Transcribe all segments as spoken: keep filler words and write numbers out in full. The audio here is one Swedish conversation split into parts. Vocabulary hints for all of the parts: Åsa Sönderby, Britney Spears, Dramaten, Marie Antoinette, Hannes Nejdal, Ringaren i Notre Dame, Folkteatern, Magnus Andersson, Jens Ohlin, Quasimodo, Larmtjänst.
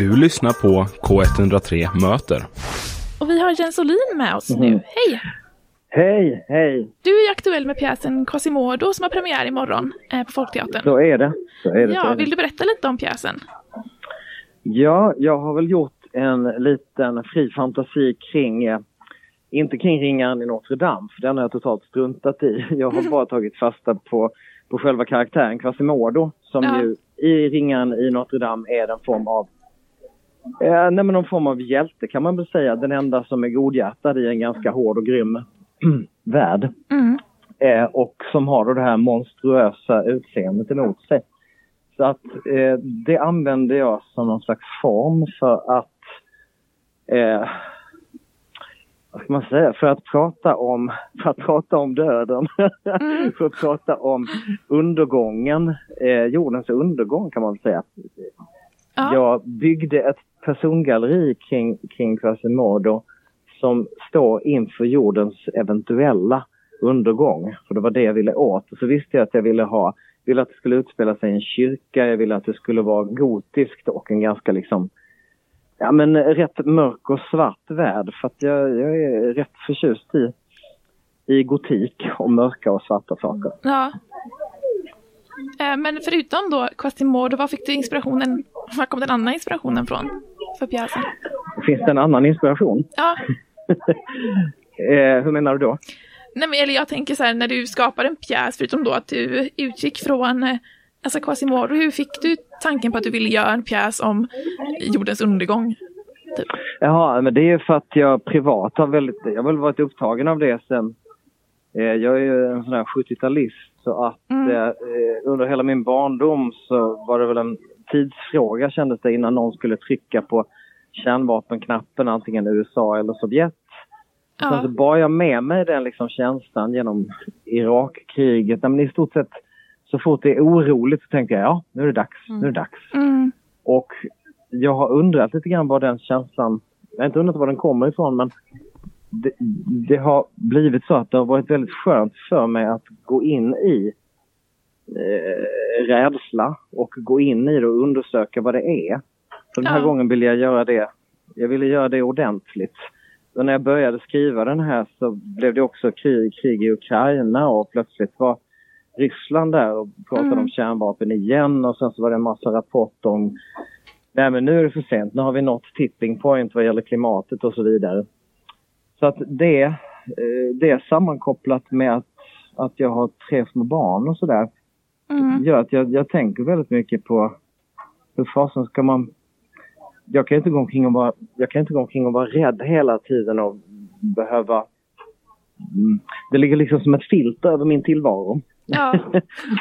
Du lyssnar på K ett noll tre Möter. Och vi har Jens Ohlin med oss mm. nu. Hej! Hej, hej! Du är aktuell med pjäsen Quasimodo som har premiär imorgon på Folkteatern. Så är det. Så är det ja, så är det. Vill du berätta lite om pjäsen? Ja, jag har väl gjort en liten fri fantasi kring... Inte kring Ringaren i Notre Dame, för den har jag totalt struntat i. Jag har bara tagit fasta på, på själva karaktären Quasimodo, som ja. ju i Ringaren i Notre Dame är en form av eh, nej, men en form av hjälte kan man väl säga. Den enda som är godhjärtad i en ganska hård och grym värld. Mm. Eh, och som har då det här monstruösa utseendet emot sig. Så att eh, det använder jag som någon slags form för att... Eh, Vad ska man säga? För att prata om, för att prata om döden, mm. för att prata om undergången, eh, jordens undergång kan man säga. Ja. Jag byggde ett persongalleri kring, kring Quasimodo som står inför jordens eventuella undergång. För det var det jag ville åt. Och så visste jag att jag ville ha, ville att det skulle utspela sig i en kyrka, jag ville att det skulle vara gotiskt och en ganska liksom... Ja, men rätt mörk och svart värld, för att jag, jag är rätt förtjust i, i gotik och mörka och svarta saker. Ja. Eh, men förutom då Quasimodo, vad fick du inspirationen, var kom den andra inspirationen från för pjäsen? Finns det en annan inspiration? Ja. eh, hur menar du då? Nej, men eller jag tänker så här, när du skapar en pjäs, förutom då att du utgick från... Alltså Quasimodo, hur fick du tanken på att du ville göra en pjäs om jordens undergång? Typ? Ja, men det är för att jag privat har väldigt, jag har väl varit upptagen av det sen. Eh, jag är ju en sån här sjuttiotalist, så att mm. eh, under hela min barndom så var det väl en tidsfråga, kändes det, innan någon skulle trycka på kärnvapenknappen, antingen U S A eller Sovjet. Ja. Sen så bar jag med mig den liksom känslan genom Irakkriget. Men i stort sett så fort det är oroligt så tänker jag, ja, nu är det dags, mm. nu är det dags. Mm. Och jag har undrat lite grann vad den känslan, jag har inte undrat var den kommer ifrån, men det, det har blivit så att det har varit väldigt skönt för mig att gå in i eh, rädsla och gå in i det och undersöka vad det är. För den här ja. gången ville jag göra det, jag ville göra det ordentligt. Och när jag började skriva den här så blev det också krig, krig i Ukraina och plötsligt var Ryssland där och pratade mm. om kärnvapen igen, och sen så var det en massa rapporter om nej, men nu är det för sent, nu har vi nått tipping point vad gäller klimatet och så vidare. Så att det, det är sammankopplat med att, att jag har tre små barn och sådär mm. gör att jag, jag tänker väldigt mycket på hur fasen ska man, jag kan inte gå omkring och vara, jag kan inte gå omkring och vara rädd hela tiden och behöva mm. det ligger liksom som ett filter över min tillvaro. Ja.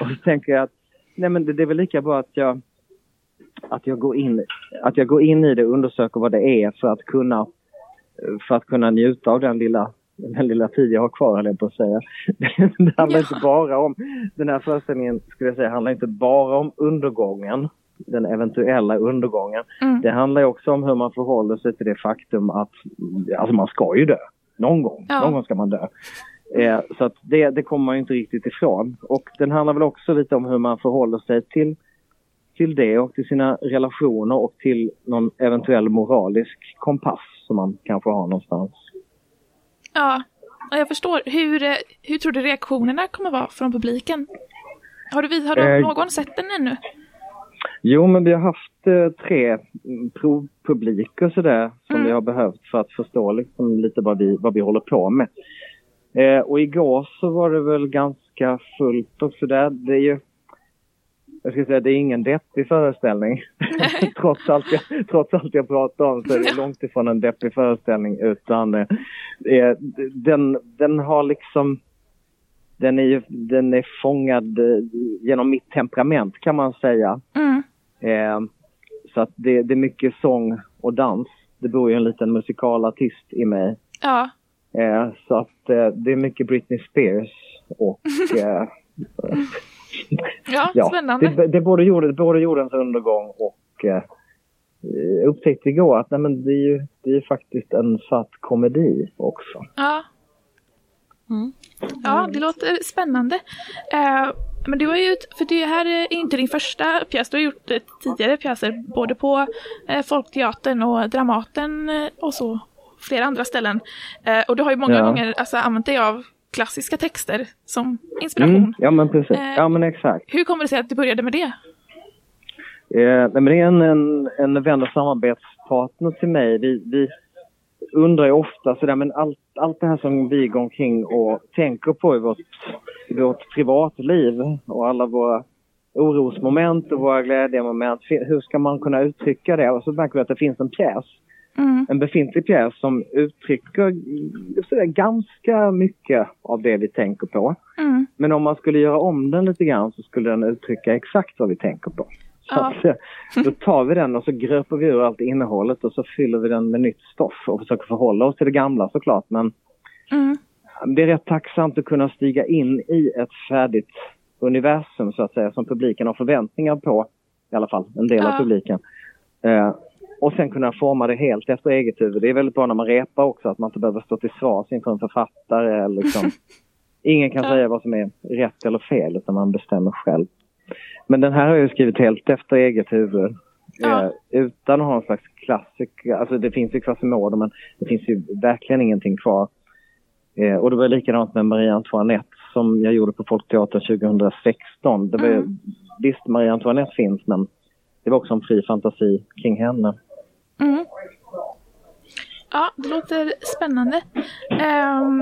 Och så tänker jag att nej, men det, det är väl lika bra att jag att jag går in att jag går in i det och undersöker vad det är för att kunna för att kunna njuta av den lilla den lilla tid jag har kvar, eller på att säga. Det handlar ja. inte bara om den här föreställningen, skulle jag säga, handlar inte bara om undergången, den eventuella undergången. Mm. Det handlar också om hur man förhåller sig till det faktum att alltså man ska ju dö någon gång. Ja. Någon gång ska man dö. Eh, så att det, det kommer man ju inte riktigt ifrån. Och den handlar väl också lite om hur man förhåller sig till, till det och till sina relationer och till någon eventuell moralisk kompass som man kanske har någonstans. Ja, jag förstår. Hur, hur tror du reaktionerna kommer vara från publiken? Har du, har du någon eh, sett den ännu? Jo, men vi har haft eh, tre provpubliker sådär, som mm. vi har behövt för att förstå liksom, lite vad vi, vad vi håller på med. Eh, och igår så var det väl ganska fullt och sådär. Det är ju, jag ska säga, det är ingen deppig föreställning. trots, allt jag, trots allt jag pratar om så är det långt ifrån en deppig föreställning. Utan eh, den, den har liksom, den är ju, den är fångad genom mitt temperament kan man säga. Mm. Eh, så att det, det är mycket sång och dans. Det bor ju en liten musikalartist i mig. Ja. Eh, så att eh, det är mycket Britney Spears och eh, ja, ja, spännande. Det, det både jorden, både jordens undergång och eh, upptäckte igår att nej, men det är ju det är faktiskt en satt komedi också. Ja. Mm. Ja, det låter spännande. Uh, men du har ju, för det här är inte din första pjäs. Du har gjort tidigare pjäser både på uh, Folkteatern och Dramaten och så flera andra ställen. Uh, och du har ju många ja. gånger alltså, använt dig av klassiska texter som inspiration. Mm, ja, men precis. Uh, ja, men exakt. Hur kommer det sig att du började med det? Eh, men det är en, en, en vän och samarbetspartner till mig. Vi, vi undrar ju ofta sådär, men allt, allt det här som vi går omkring och tänker på i vårt, i vårt privatliv och alla våra orosmoment och våra glädjemoment, hur ska man kunna uttrycka det? Och så märker vi att det finns en pjäs, mm. en befintlig pjäs som uttrycker sådär, ganska mycket av det vi tänker på. Mm. Men om man skulle göra om den lite grann så skulle den uttrycka exakt vad vi tänker på. Ja. Då tar vi den och så gröper vi ur allt innehållet och så fyller vi den med nytt stoff och försöker förhålla oss till det gamla såklart. Men mm. det är rätt tacksamt att kunna stiga in i ett färdigt universum så att säga, som publiken har förväntningar på, i alla fall en del ja. av publiken. Eh, och sen kunna forma det helt efter eget huvud. Det är väldigt bra när man repar också, att man inte behöver stå till svars inför en författare. Liksom. Ingen kan ja. säga vad som är rätt eller fel utan man bestämmer själv. Men den här har jag ju skrivit helt efter eget huvud. Ja. Eh, utan att ha en slags klassiker. Alltså det finns ju Quasimodo, men det finns ju verkligen ingenting kvar. Eh, och det var likadant med Marie Antoinette som jag gjorde på Folkteatern tjugohundrasexton. Det var, mm. visst, Marie Antoinette finns, men det var också en fri fantasi kring henne. Mm. Ja, det låter spännande. Um,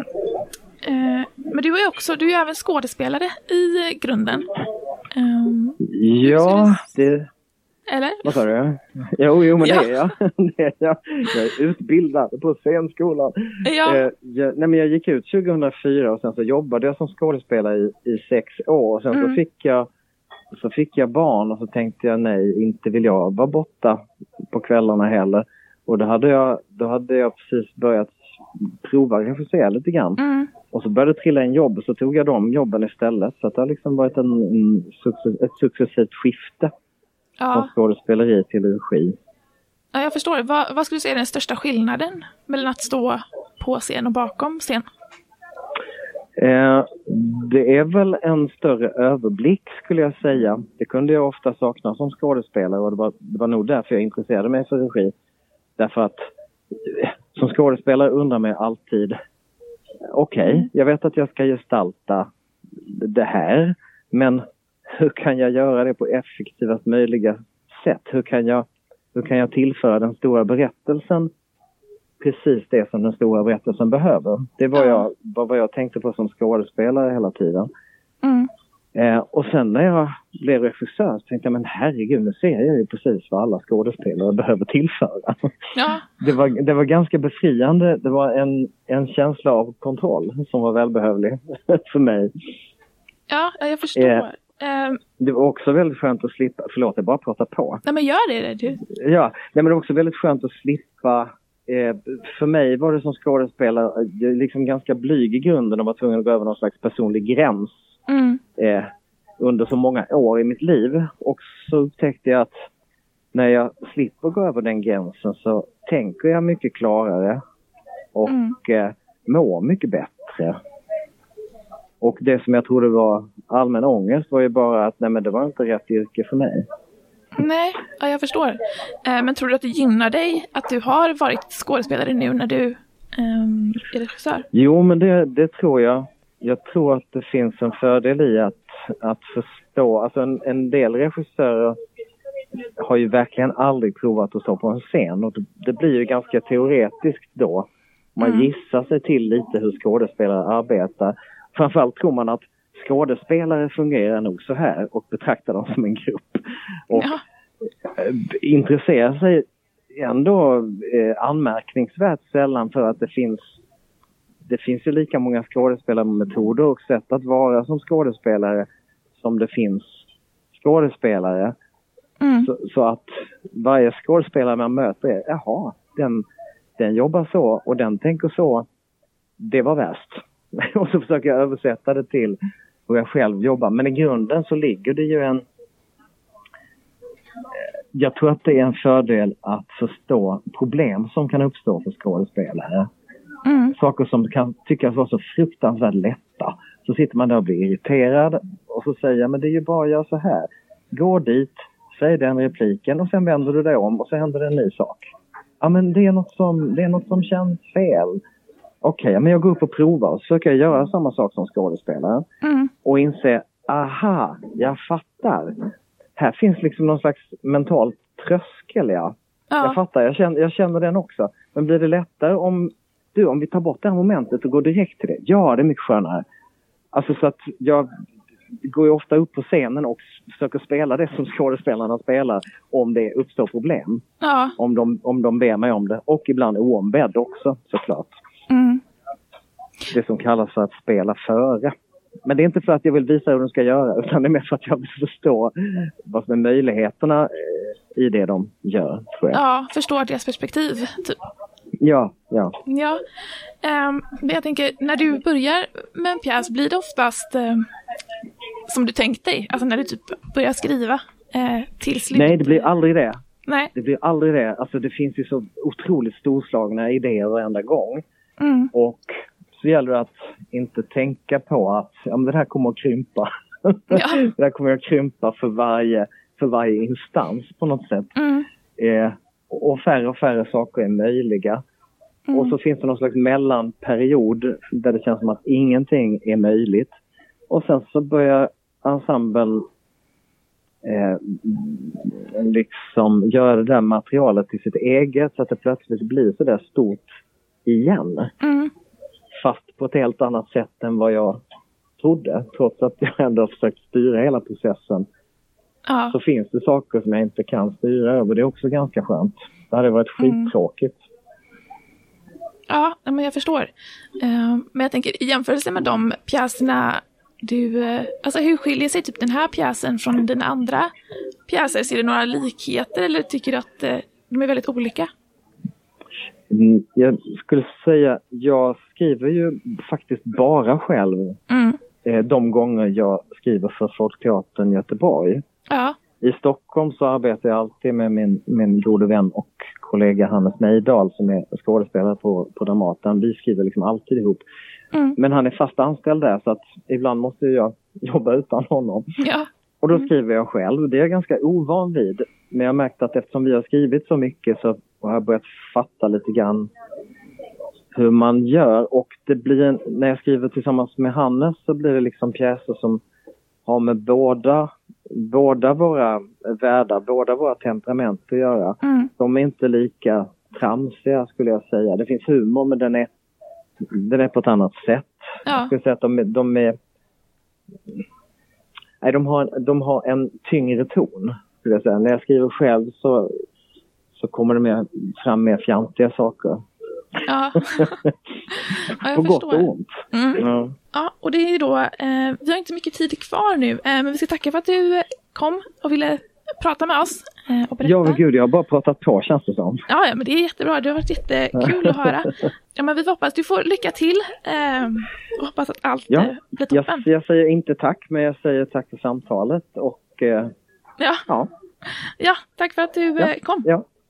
uh, men du är också, du är även skådespelare i grunden. Um, ja, det... Eller? Vad sa du? Jo, jo men ja. det är jag. Det är jag. Jag är utbildad på scenskolan. Ja. Eh, jag, nej, men jag gick ut tjugohundrafyra och sen så jobbade jag som skådespelare i, i sex år. Och sen mm. så, fick jag, så fick jag barn och så tänkte jag nej, inte vill jag vara borta på kvällarna heller. Och då hade jag, då hade jag precis börjat prova, jag får se lite grann. Mm. Och så började trilla en jobb och så tog jag de jobben istället. Så att det har liksom varit en, en success, ett successivt skifte ja. från skådespeleri till regi. Ja, jag förstår. Va, vad skulle du säga är den största skillnaden mellan att stå på scen och bakom scen? Eh, det är väl en större överblick skulle jag säga. Det kunde jag ofta sakna som skådespelare och det var, det var nog därför jag intresserade mig för regi. Därför att som skådespelare undrar mig alltid okej, okay, jag vet att jag ska gestalta det här, men hur kan jag göra det på effektivast möjliga sätt? Hur kan jag, hur kan jag tillföra den stora berättelsen precis det som den stora berättelsen behöver? Det var jag, var vad jag tänkte på som skådespelare hela tiden. Mm. Eh, och sen när jag blev regissör så tänkte jag, men herregud, nu ser jag ju precis vad alla skådespelare behöver tillföra. Ja. Det var, det var ganska befriande. Det var en, en känsla av kontroll som var välbehövlig för mig. Ja, jag förstår. Eh, um... Det var också väldigt skönt att slippa, förlåt jag bara pratar på. Nej men gör det, du. Ja, nej, men det var också väldigt skönt att slippa. Eh, för mig var det som skådespelare liksom ganska blyg i grunden och var tvungen att gå över någon slags personlig gräns. Mm. Eh, under så många år i mitt liv och så upptäckte jag att när jag slipper gå över den gränsen så tänker jag mycket klarare och mm. eh, mår mycket bättre och det som jag trodde var allmän ångest var ju bara att nej men det var inte rätt yrke för mig. Nej, ja, jag förstår. eh, men tror du att det gynnar dig att du har varit skådespelare nu när du eh, är regissör? Jo men det, det tror jag. Jag tror att det finns en fördel i att, att förstå. Alltså en, en del regissörer har ju verkligen aldrig provat att stå på en scen. Och det, det blir ju ganska teoretiskt då. Man mm. gissar sig till lite hur skådespelare arbetar. Framförallt tror man att skådespelare fungerar nog så här och betraktar dem som en grupp. Och ja. intresserar sig ändå eh, anmärkningsvärt sällan för att det finns... Det finns ju lika många skådespelarmetoder och sätt att vara som skådespelare som det finns skådespelare. Mm. Så, så att varje skådespelare man möter är, jaha, den, den jobbar så och den tänker så. Det var värst. Och så försöker jag översätta det till hur jag själv jobbar. Men i grunden så ligger det ju en... Jag tror att det är en fördel att förstå problem som kan uppstå för skådespelare. Mm. saker som kan tyckas vara så fruktansvärt lätta. Så sitter man där och blir irriterad och så säger men det är ju bara att göra så här. Gå dit, säg den repliken och sen vänder du dig om och så händer det en ny sak. Ja men det är något som, det är något som känns fel. Okej, okay, men jag går upp och provar och försöker göra samma sak som skådespelaren. Mm. Och inse, aha, jag fattar. Här finns liksom någon slags mental tröskel, ja. Ja. Jag fattar, jag känner, jag känner den också. Men blir det lättare om, du, om vi tar bort det här momentet och går direkt till det? Ja, det är mycket skönare. Alltså så att jag går ju ofta upp på scenen och försöker spela det som skådespelarna spelar om det uppstår problem. Ja. Om de, om de ber mig om det. Och ibland oombedd också, såklart. Mm. Det som kallas för att spela före. Men det är inte för att jag vill visa hur de ska göra, utan det är mer för att jag vill förstå vad som är möjligheterna i det de gör, tror jag. Ja, förstå deras perspektiv, typ. Ja, ja. Ja. Um, jag tänker, när du börjar med en pjäs, blir det oftast um, som du tänkt dig? Alltså när du typ börjar skriva uh, till slut? Nej, det blir aldrig det. Nej. Det blir aldrig det. Alltså det finns ju så otroligt storslagna idéer varenda gång. Mm. Och så gäller det att inte tänka på att ja, men det här kommer att krympa. Ja. Det här kommer att krympa för varje, för varje instans på något sätt. Mm. Eh, och färre och färre saker är möjliga. Mm. Och så finns det någon slags mellanperiod där det känns som att ingenting är möjligt. Och sen så börjar ensemble eh, liksom göra det där materialet till sitt eget så att det plötsligt blir så där stort igen. Mm. Fast på ett helt annat sätt än vad jag trodde. Trots att jag ändå har försökt styra hela processen. Ja. Så finns det saker som jag inte kan styra över. Det är också ganska skönt. Det hade varit skittråkigt. Mm. Ja, men jag förstår. Men jag tänker, i jämförelse med de pjäserna du... Alltså hur skiljer sig typ den här pjäsen från dina andra pjäser? Ser du några likheter eller tycker du att de är väldigt olika? Jag skulle säga, jag skriver ju faktiskt bara själv mm. de gånger jag skriver för Folkteatern Göteborg. Ja. I Stockholm så arbetar jag alltid med min, min gode vän och kollega Hannes Nejdal som är skådespelare på, på Dramaten. Vi skriver liksom alltid ihop. Mm. Men han är fast anställd där så att ibland måste jag jobba utan honom. Ja. Och då skriver jag själv. Det är jag ganska ovan vid. Men jag har märkt att eftersom vi har skrivit så mycket så har jag börjat fatta lite grann hur man gör. Och det blir en, när jag skriver tillsammans med Hannes så blir det liksom pjäser som har med båda, båda våra världar, båda våra temperament att göra. Mm. De är inte lika tramsiga skulle jag säga. Det finns humor men den är, den är på ett annat sätt. Ja. Jag skulle säga att de, de är... Nej, de har, de har en tyngre ton. Skulle jag säga. När jag skriver själv så, så kommer det med, fram mer fjantiga saker. Ja, ja jag på förstår. På gott och ont. Mm. Ja. Ja, och det är då, eh, vi har inte mycket tid kvar nu. Eh, men vi ska tacka för att du kom och ville prata med oss. Eh, och ja, gud, jag har bara pratat på, känns det som. Ja, ja, men det är jättebra. Det har varit jättekul att höra. Ja, men vi hoppas du får lycka till. Eh, hoppas att allt ja, blir toppen. Jag, jag säger inte tack, men jag säger tack för samtalet. Och eh, ja. Ja. ja, tack för att du ja, kom. Ja.